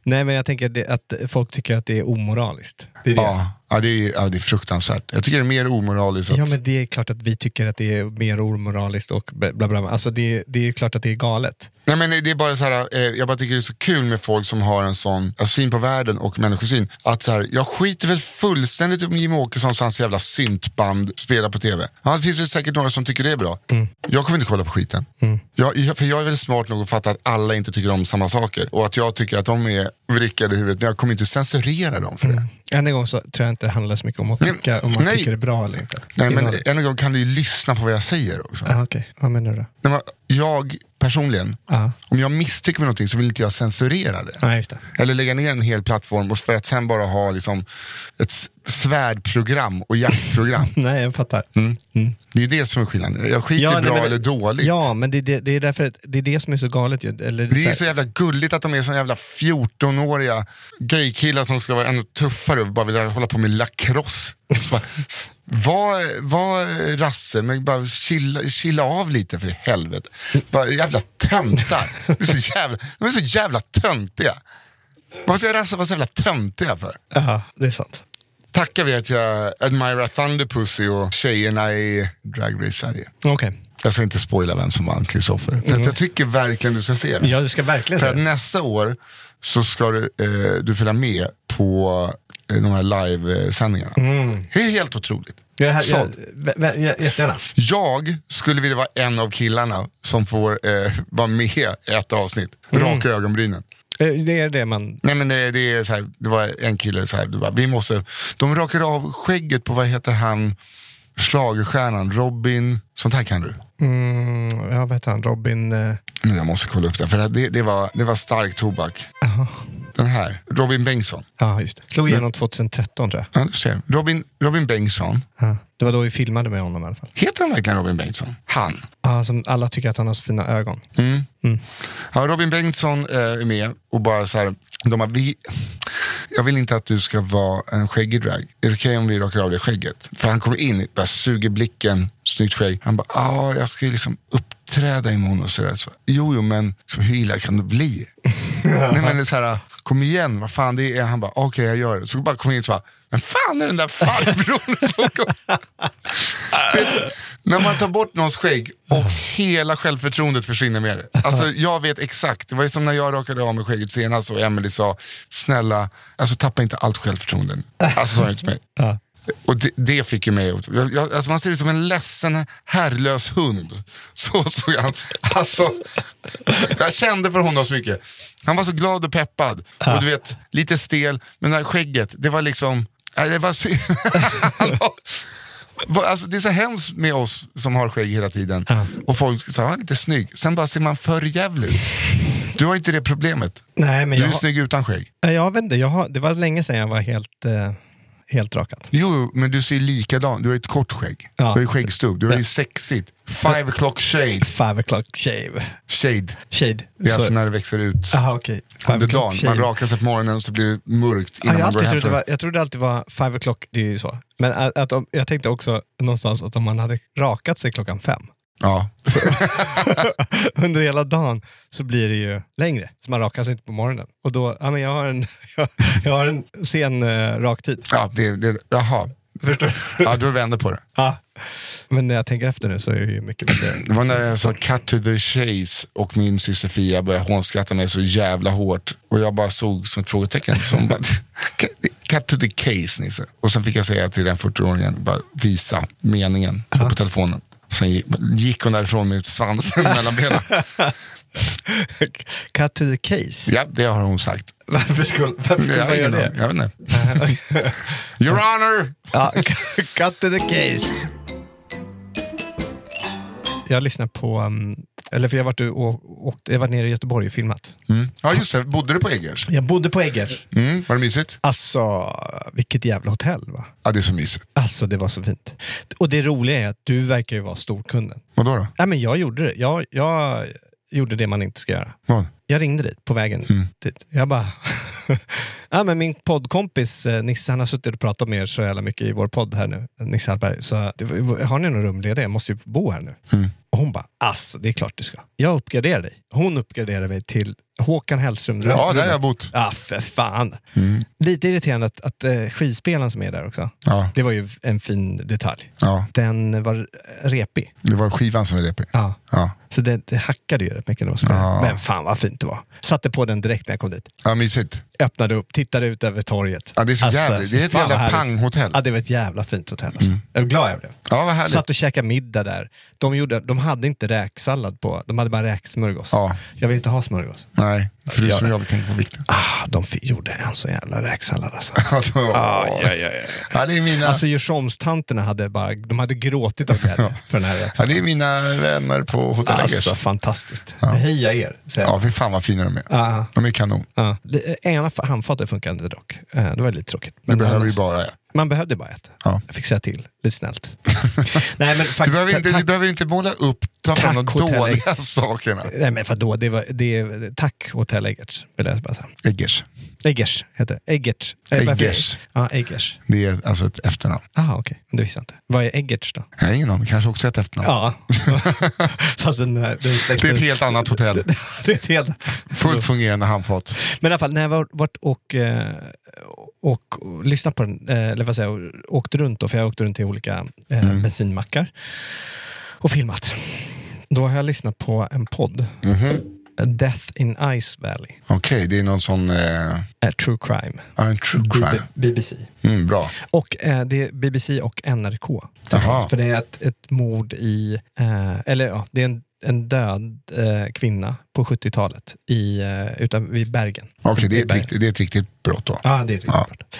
nej, men jag tänker det, att folk tycker att det är omoraliskt. Det är det. Ja, ja, det är, ja, det är fruktansvärt. Jag tycker det är mer omoraliskt. Att... Ja, men det är klart att vi tycker att det är mer omoraliskt och bla bla bla. Alltså, det, det är klart att det är galet. Nej, men det är bara så här... Jag bara tycker det är så kul med folk som har en sån alltså, syn på världen och människosyn. Att så här, jag skiter väl fullständigt om Jimmie Åkessons hans jävla syntband spela på tv. Ja, det finns väl säkert några som tycker det är bra. Mm. Jag kommer inte kolla på skiten. Mm. Jag, för jag är väl smart nog att fatta att alla inte tycker om samma saker. Och att jag tycker att de är vrickade i huvudet. Men jag kommer inte censurera dem för det. Mm. Än en gång så tror jag inte det handlar så mycket om att tycka nej, om man nej. tycker det är bra eller inte. Nej, men en gång kan du ju lyssna på vad jag säger också. Ah, okej. Okay. Vad menar du då? Nej, men jag personligen, ah. om jag misstycker med någonting så vill inte jag censurera det. Ah, just det. Eller lägga ner en hel plattform och för att sen bara ha liksom ett svärdprogram och jaktprogram. Nej, jag fattar. Mm. Mm. Det är ju det som är skillnaden. Jag skiter ja, nej, bra det, eller dåligt. Ja, men det, det, det är därför det är det som är så galet. Ju. Eller, det, det är så, här... så jävla gulligt att de är så jävla fjortonåriga gaykillar som ska vara ännu tuffare och bara vill hålla på med lacrosse. Var, var rasse, men bara chilla, chilla av lite för i helvete. Bara jävla töntar. De är så jävla, de är så jävla töntiga. Vad ska rasse vara så jävla töntiga för? Ja, det är sant. Tackar vi att jag admirar Thunderpussy och tjejerna i Drag Race Sverige. Okej. Okay. Jag ska inte spoila vem som vann Christopher. Mm. För att jag tycker verkligen du ska se det. Ja, du ska verkligen se det. För att nästa år så ska du, eh, du följa med på eh, de här live-sändningarna. Mm. Det är helt otroligt. Jag, här, jag, jag, jag, jättegärna. Jag skulle vilja vara en av killarna som får eh, vara med i ett avsnitt. Mm. Raka ögonbrynen. Det är det man... Nej, men det, det är så här, det var en kille så här, det var, vi måste... De rakade av skägget på, vad heter han, slagerstjärnan, Robin, sånt här kan du. Mm, jag vet han, Robin... Eh... Jag måste kolla upp det, för det, det, var, det var stark tobak. Aha. den här, Robin Bengtsson. Ja, just det. Slog igenom tjugotretton, tror jag. Ja, ser. Robin, Robin Bengtsson. Ja. Det var då vi filmade med honom i alla fall. Heter han verkligen Robin Bengtsson? Han. Ja, som alla tycker att han har så fina ögon. Mm. Mm. Ja, Robin Bengtsson är med och bara så här, de har, vi, jag vill inte att du ska vara en skäggig drag. Är det okej om vi rakar av det skägget? För han kommer in, bara suger blicken, snyggt skägg. Han bara, ja, jag ska ju liksom uppträda imorgon och sådär. Så, jo, jo, men så, hur illa kan det bli? Nej, men det är så här, kom igen, vad fan det är. Han bara, okej, okay, jag gör det. Så bara kom in och bara, men fan är den där farbrorn som kom? Vet, när man tar bort någons skägg och hela självförtroendet försvinner med det. Alltså jag vet exakt. Det var ju som när jag rakade av med skägget senast och Emily sa, snälla, alltså tappa inte allt självförtroendet. Alltså sa jag inte mig. Och det, det fick ju mig jag, jag, alltså man ser ut som en ledsen, herrlös hund. Så såg han. Alltså, jag kände för honom så mycket. Han var så glad och peppad. Ja. Och du vet, lite stel. Men det här skägget, det var liksom... Det var alltså, det är så hemskt med oss som har skägg hela tiden. Ja. Och folk sa, han är lite snygg. Sen bara ser man för jävligt ut. Du har inte det problemet. Nej, men du är jag... snygg utan skägg. Jag vet inte, jag har... det var länge sedan jag var helt... Eh... Helt rakat. Jo, men du ser likadan. Du har ett kort skägg. Ja. Du har ju skäggstubb. Du är ju sexigt. Five o'clock shave. Five o'clock shave. Shade. Shade. Det är alltså när det växer ut. Aha, okej. Okay. Under dagen. Shade. Man rakar sig på morgonen och så blir det mörkt innan ah, man går hem. Var, jag trodde det alltid var five o'clock. Det är ju så. Men att, att, jag tänkte också någonstans att om man hade rakat sig klockan fem. Ja. Så, under hela dagen så blir det ju längre. Så man rakar sig inte på morgonen. Och då, ja men jag har en, jag, jag har en sen uh, raktid. Ja, det, det, jaha. Förstår du? Ja, du vänder på det. Ja. Men när jag tänker efter nu så är det ju mycket bättre. Det var när jag sa cut to the chase och min syster Fia började hånskratta mig så jävla hårt. Och jag bara såg som ett frågetecken. Som bara, cut to the case, Nisse. Och sen fick jag säga till den fyrtioåringen, bara visa meningen på telefonen. Sen gick hon därifrån med svansen mellan benen. Cut to the case? Ja, det har hon sagt. Varför skulle, varför skulle man göra det? Jag vet inte. Your honor! Ja, cut to the case. Jag lyssnar på... Um, eller för jag har varit, varit nere i Göteborg och filmat. Mm. Ja, just det. Bodde du på Eggers? Jag bodde på Eggers. Mm. Var det mysigt? Alltså, vilket jävla hotell, va? Ja, det är så mysigt. Alltså, det var så fint. Och det roliga är att du verkar ju vara storkunden. Vadå då? Nej, men jag gjorde det. Jag, jag gjorde det man inte ska göra. Vad? Jag ringde dit på vägen mm. dit. Jag bara... ja, men min poddkompis Nisse, han har suttit och pratat med er så jävla mycket i vår podd här nu, Nisse Hallberg, så har ni någon rumledig? Jag måste ju bo här nu. Mm. Och hon bara, asså, det är klart du ska. Jag uppgraderar dig. Hon uppgraderar mig till Håkan Hellström. Ja, där har jag bott. Ja, ah, för fan. Mm. Lite irriterande att, att uh, skivspelaren som är där också. Ja. Det var ju en fin detalj. Ja. Den var repig. Det var skivan som var repig. Ja. Ja. Så det, det hackade ju rätt mycket. Ja. Men fan vad fint det var. Satte på den direkt när jag kom dit. Ja, mysigt. Öppnade upp, tittade ut över torget. Ja, det är så alltså, jävligt. Det är ett jävla panghotell. Ja, det var ett jävla fint hotell. Alltså. Mm. Jag är glad jag blev. Ja, vad härligt. Satt och käkade middag där. De, gjorde, de hade inte räksallad på. De hade bara räksmörgås. Ja. Jag vill inte ha smörgås. Nej, för du som jag vill tänka på vikten. Ah, de gjorde en så jävla räksallad alltså. ah, ja, ja, ja. ja, det är mina... Alltså, Djursholmstanterna hade bara... De hade gråtit av glädje för den här räksalladen. Ja, det är mina vänner på hotellet. Alltså, fantastiskt. Ja. Heja er. Ja, för fan vad fina de är. Ah. De är kanon. Ah. En handfatet funkar inte dock. Det var lite tråkigt. Men det behöver ju bara ett. Man behövde bara ett. Ja. Jag fick säga till. Lite snällt. Nej, men faktiskt, du, behöver inte, tack, du behöver inte måla upp ta fram de dåliga sakerna. Nej, men för då, det var, det, tack hotell Eggers. Vill jag bara säga. Eggers. Eggers heter det. Eggers. Eggers. Ja, Eggers. Det är alltså ett efternamn. Aha, okej. Okay. Det visste jag inte. Vad är Eggers då? Nej, ingen aning. Kanske också ett efternamn. Ja. Fast den, den det är ett helt annat hotell. Det är ett helt... Fullt fungerande handfat. Men i alla fall, när jag var, varit och... och, och lyssnade på den, eller vad säger jag, åkte runt då, för jag åkte runt till olika eh, mm. bensinmackar och filmat. Då har jag lyssnat på en podd. Mm-hmm. Death in Ice Valley. Okej, okay, det är någon sån... Eh... Eh, true crime. Ah, en true crime. B B C. Mm, bra. Och eh, det är B B C och N R K. För det är ett, ett mord i... Eh, eller ja, det är en en död eh, kvinna på sjuttiotalet i eh, utan vid Bergen. Okej, okay, det är ett riktigt det är ett riktigt brott då. Ja, det är ett riktigt ja. brott.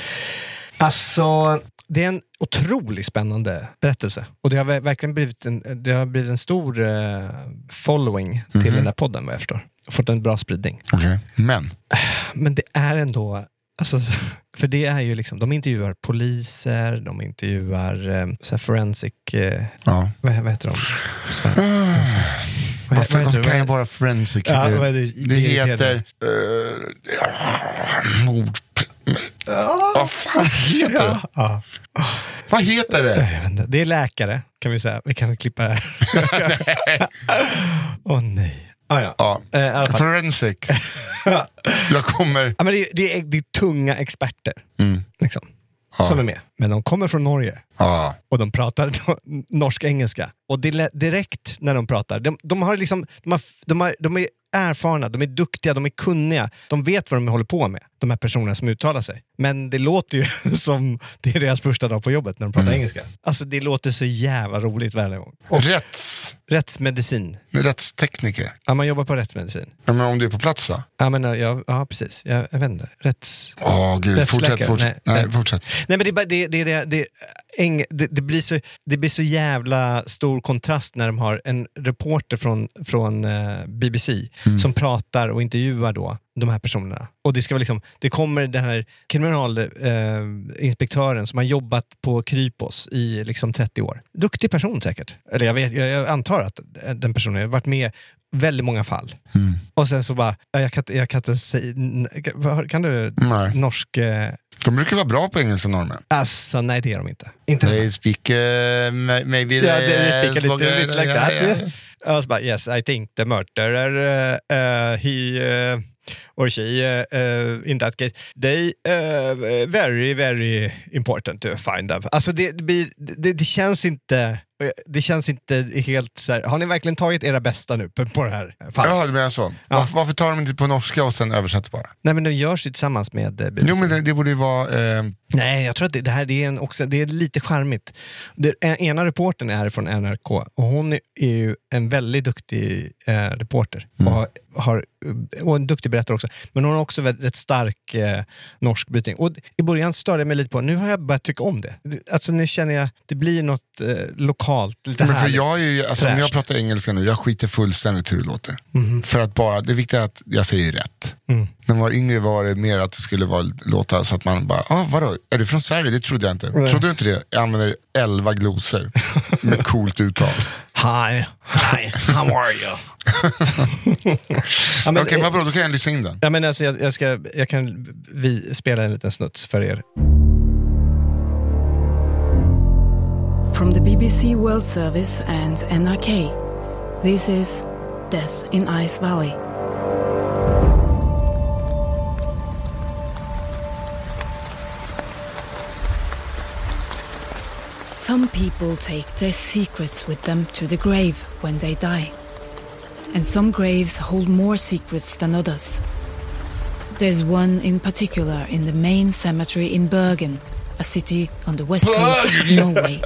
Alltså det är en otroligt spännande berättelse. Och det har verkligen blivit en, det har blivit en stor uh, following till mm-hmm. den här podden, vad jag förstår. Fått en bra spridning. Okay. Men? Men det är ändå... Alltså, för det är ju liksom, de intervjuar poliser, de intervjuar um, så här forensic... Uh, ja. vad, vad heter de? Så här, mm. alltså. Varför, varför, varför kan jag bara forensic? Ja, det, det, det, det heter... Uh, mord... Ja. Vad fan heter det? Ja. Ja. Vad heter det? Det är läkare, kan vi säga. Vi kan klippa det här. Åh oh, nej. Ah, ja. Ja. Uh, Forensic. Jag kommer... Ja, men det, är, det, är, det är tunga experter mm. liksom, ja. som är med. Men de kommer från Norge. Ja. Och de pratar norsk-engelska. Och det, direkt när de pratar. De, de har liksom... De, har, de, har, de är erfarna, de är duktiga, de är kunniga. De vet vad de håller på med. De här personerna som uttalar sig. Men det låter ju som... Det är deras första dag på jobbet när de pratar mm. engelska. Alltså det låter så jävla roligt varje gång. Och, Rätts... Rättsmedicin. Rättstekniker. Ja, man jobbar på rättsmedicin. Ja, men om du är på plats då? Ja, men, ja, ja precis. Jag, jag vänder. Rätts... Åh, oh, gud. Fortsätt, fortsätt. Nej, nej, fortsätt. Nej, men det, bara, det, det, det, det, eng, det, det, blir så, det blir så jävla stor kontrast när de har en reporter från, från uh, B B C mm. som pratar och intervjuar då de här personerna. Och det ska vara liksom, det kommer den här kriminalinspektören eh, som har jobbat på Krypos i liksom trettio år. Duktig person säkert. Eller jag vet, jag antar att den personen har varit med väldigt många fall. Mm. Och sen så bara, jag kan, jag kan inte säga, kan du nej. norsk... Eh... De brukar vara bra på engelska normen. Alltså, nej det är de inte. Inte. They speak, uh, maybe ja, they, they speak uh, lite, uh, lite like yeah, that. Yeah. Och så bara, yes, I think the murderer, uh, he... Uh, or she, uh, uh, in that case they uh, very very important to find them. Alltså det, det, det känns inte det känns inte helt så här, har ni verkligen tagit era bästa nu på, på det här fallet? Ja, det menar jag så. Ja. Varför, varför tar de inte på norska och sen översätter bara? Nej, men de görs ju tillsammans med B B C. Jo, men det, det borde ju vara... Eh... Nej, jag tror att det, det här det är, en, också, det är lite charmigt. Det, ena reportern är från N R K och hon är ju en väldigt duktig eh, reporter mm. och, har, och en duktig berättare också. Men hon har också väldigt, rätt stark eh, norsk brytning. Och i början störde jag mig lite på, nu har jag börjat tycka om det. Alltså nu känner jag, det blir något eh, lokalt. Men för jag är ju, alltså, om jag pratar engelska nu, jag skiter fullständigt hur det låter. Mm. För att bara, det viktiga är att jag säger rätt. Mm. När man var yngre var det mer att det skulle vara, låta så att man bara, ah, vadå, är du från Sverige? Det trodde jag inte. Mm. Trodde du inte det? Jag använder elva gloser med coolt uttal. Hi, hi, how are you? ja, Okej, okay, vad bra, då kan jag lyssna in den. Ja, men alltså, jag, jag, ska, jag kan vi spela en liten snutt för er. From the B B C World Service and N R K, this is Death in Ice Valley. Some people take their secrets with them to the grave when they die. And some graves hold more secrets than others. There's one in particular in the main cemetery in Bergen, a city on the west coast of Norway.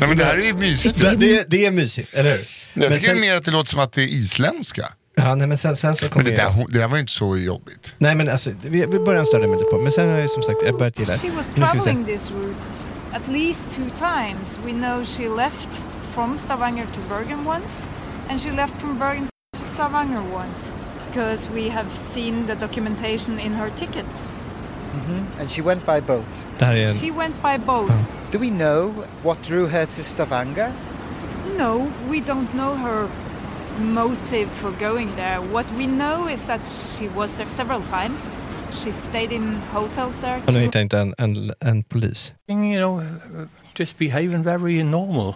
Nej, men det här är ju mysigt. Det, det, det är mysigt, eller hur? Jag tycker sen, mer att det låter som att det är isländska. Ja, nej, men sen, sen så kommer det där, jag... det där var ju inte så jobbigt. Nej, men alltså, vi, vi började störa med det på. Men sen har jag som sagt, jag börjat gilla. She was traveling this route at least two times. We know she left from Stavanger to Bergen once. And she left from Bergen to Stavanger once. Because we have seen the documentation in her tickets. Mm-hmm. And she went by boat. En... She went by boat. Oh. Do we know what drew her to Stavanger? No, we don't know her motive for going there. What we know is that she was there several times. She stayed in hotels there. Nu hittar jag inte en, en, en polis. You know, just behaving very normal.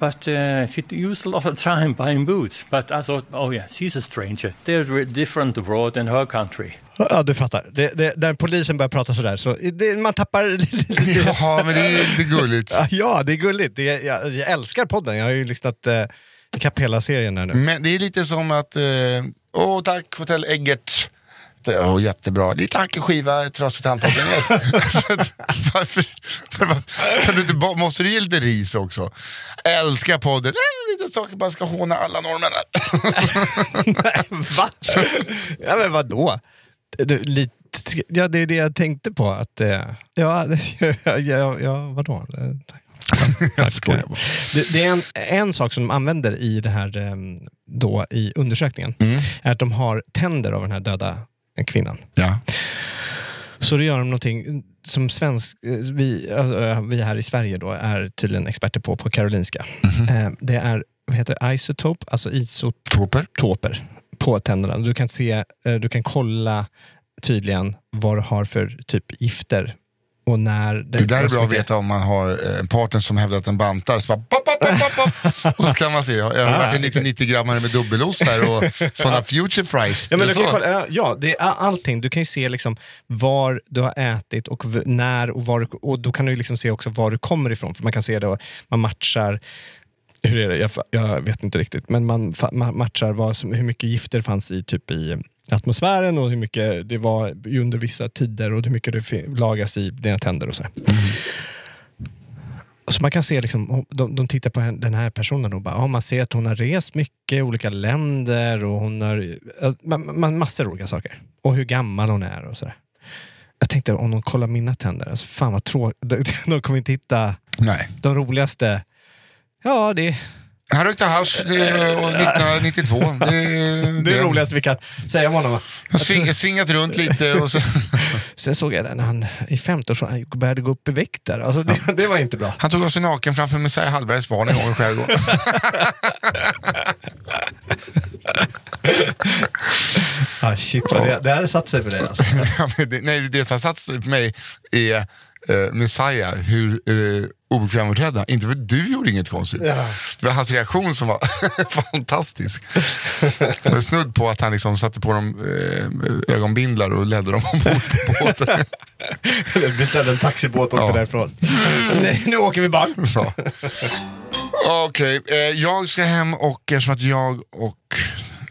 But uh, she used a lot of time buying boots. But I thought, oh yeah, she's a stranger. They're different abroad in her country. Ja, du fattar. Det, det, när polisen börjar prata sådär så det, man tappar lite. Jaha, men det är, det är gulligt. Ja, det är gulligt. Det är, jag, jag älskar podden. Jag har ju lyssnat eh, kapp hela serien här nu. Men det är lite som att, åh eh, oh, tack Hotell Eggers. Åh, oh, jättebra. Det är tankeskiva, trasigt handfat. Varför? Kan du inte bara, måste du ge lite ris också? Älskar podden. Nej, lite saker bara ska håna alla normerna. Nej, va? Ja, men vadå? Du, li, Ja, det är det jag tänkte på. Att, eh, ja, ja, ja, ja, vadå? Tack. Tack. Det, det är en, en sak som de använder i det här då, i undersökningen mm. är att de har tänder av den här döda kvinnan. Ja. Så då gör de någonting som svensk, vi, äh, vi här i Sverige då är tydligen experter på, på Karolinska. Mm-hmm. Eh, det är, vad heter det? Isotop, alltså isotoper Toper. På tänderna. Du kan se, eh, du kan kolla tydligen vad du har för typ gifter. Och när det, det där är bra att veta om man har en partner som hävdar att den bantar. Så bara, pop, pop, pop, pop, pop. Och så kan man se. Jag har varit en liten nittio-grammare med dubbelos här och sådana future fries. Ja, men du kan kolla, ja, det är allting. Du kan ju se liksom var du har ätit och när och var. Och då kan du liksom se också var du kommer ifrån. För man kan se det, man matchar. Hur är det? Jag, jag vet inte riktigt. Men man, man matchar vad som, hur mycket gifter fanns i typ i atmosfären och hur mycket det var under vissa tider och hur mycket det lagras i dina tänder och så. Mm. Så man kan se liksom, de, de tittar på den här personen och bara, ja, man ser att hon har rest mycket i olika länder och hon har man, man, massor olika saker. Och hur gammal hon är och sådär. Jag tänkte om de kollar mina tänder, alltså fan vad tråkigt. De, de kommer inte hitta Nej. de roligaste. Ja, det han rökte hasch nittonhundranittiotvå. Det, det, det är roligast vi kan säga om honom. Han sving, svingat runt lite. Och så. Sen såg jag det när han i femton så han började gå upp i väkt där. Alltså det, ja. det var inte bra. Han tog oss i naken framför Nisse Hallbergs barn en gång i skärgården. ah, shit, ja. det, det här satt sig för dig alltså. ja, det, nej, det som satt sig för mig är... Uh, Messiah, hur uh, obekvämträdda. Inte för du gjorde inget konstigt. Ja. Det var hans reaktion som var fantastisk. Det var snudd på att han liksom satte på dem uh, ögonbindlar och ledde dem ombord på båten. Beställde en taxibåt och ja. åkte därifrån. Nej, nu åker vi bara. Ja. Okej, okay. uh, jag ska hem och eftersom att jag och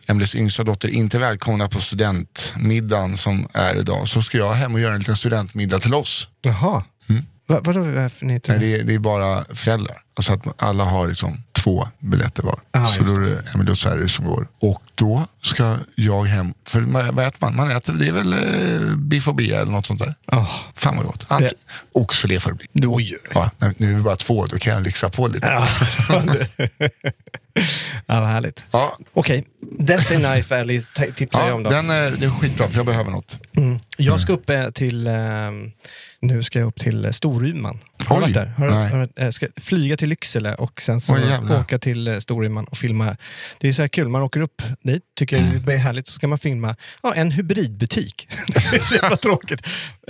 Emelies yngsta dotter inte välkomna på studentmiddagen som är idag, så ska jag hem och göra en liten studentmiddag till oss. Jaha. Mm. Va, vadå varför ni inte... Nej, det är, det är bara föräldrar. Alltså att alla har liksom två biljetter var. Aha, så då är det Emelie och Sverige som går. Och då ska jag hem. För vad äter man? Man äter, det är väl eh, biff och bea eller något sånt där. Oh. Fan vad gott. Ant- det... Och filé för det. Oj. Ja, nu är vi bara två, då kan jag lyxa på lite. Ja, ja vad härligt. Ja. Okej, okay. Death in Ice Valley t- tipsar ja, jag om då. Den är, det är skitbra för jag behöver något. Mm. Jag ska upp till... Eh, nu ska jag upp till Storuman. Har du där? Har, har, har, ska flyga till Lycksele och sen så Oj, åka till Storuman och filma. Det är så här kul, man åker upp dit, tycker mm. det är härligt, så ska man filma ja, en hybridbutik. Det är så jävla tråkigt.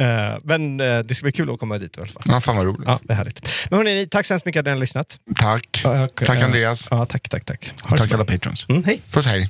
Uh, men uh, det ska bli kul att komma dit i alla fall. Ja, fan vad roligt. Ja, det är härligt. Men hörni, tack så hemskt mycket att ni har lyssnat. Tack. Uh, okay. Tack Andreas. Ja, uh, uh, tack, tack, tack. Har tack alla patrons. Mm, hej. Puss, hej.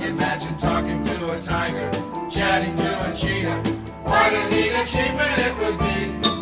Imagine talking to a tiger, chatting to a cheetah. What a neat achievement it would be.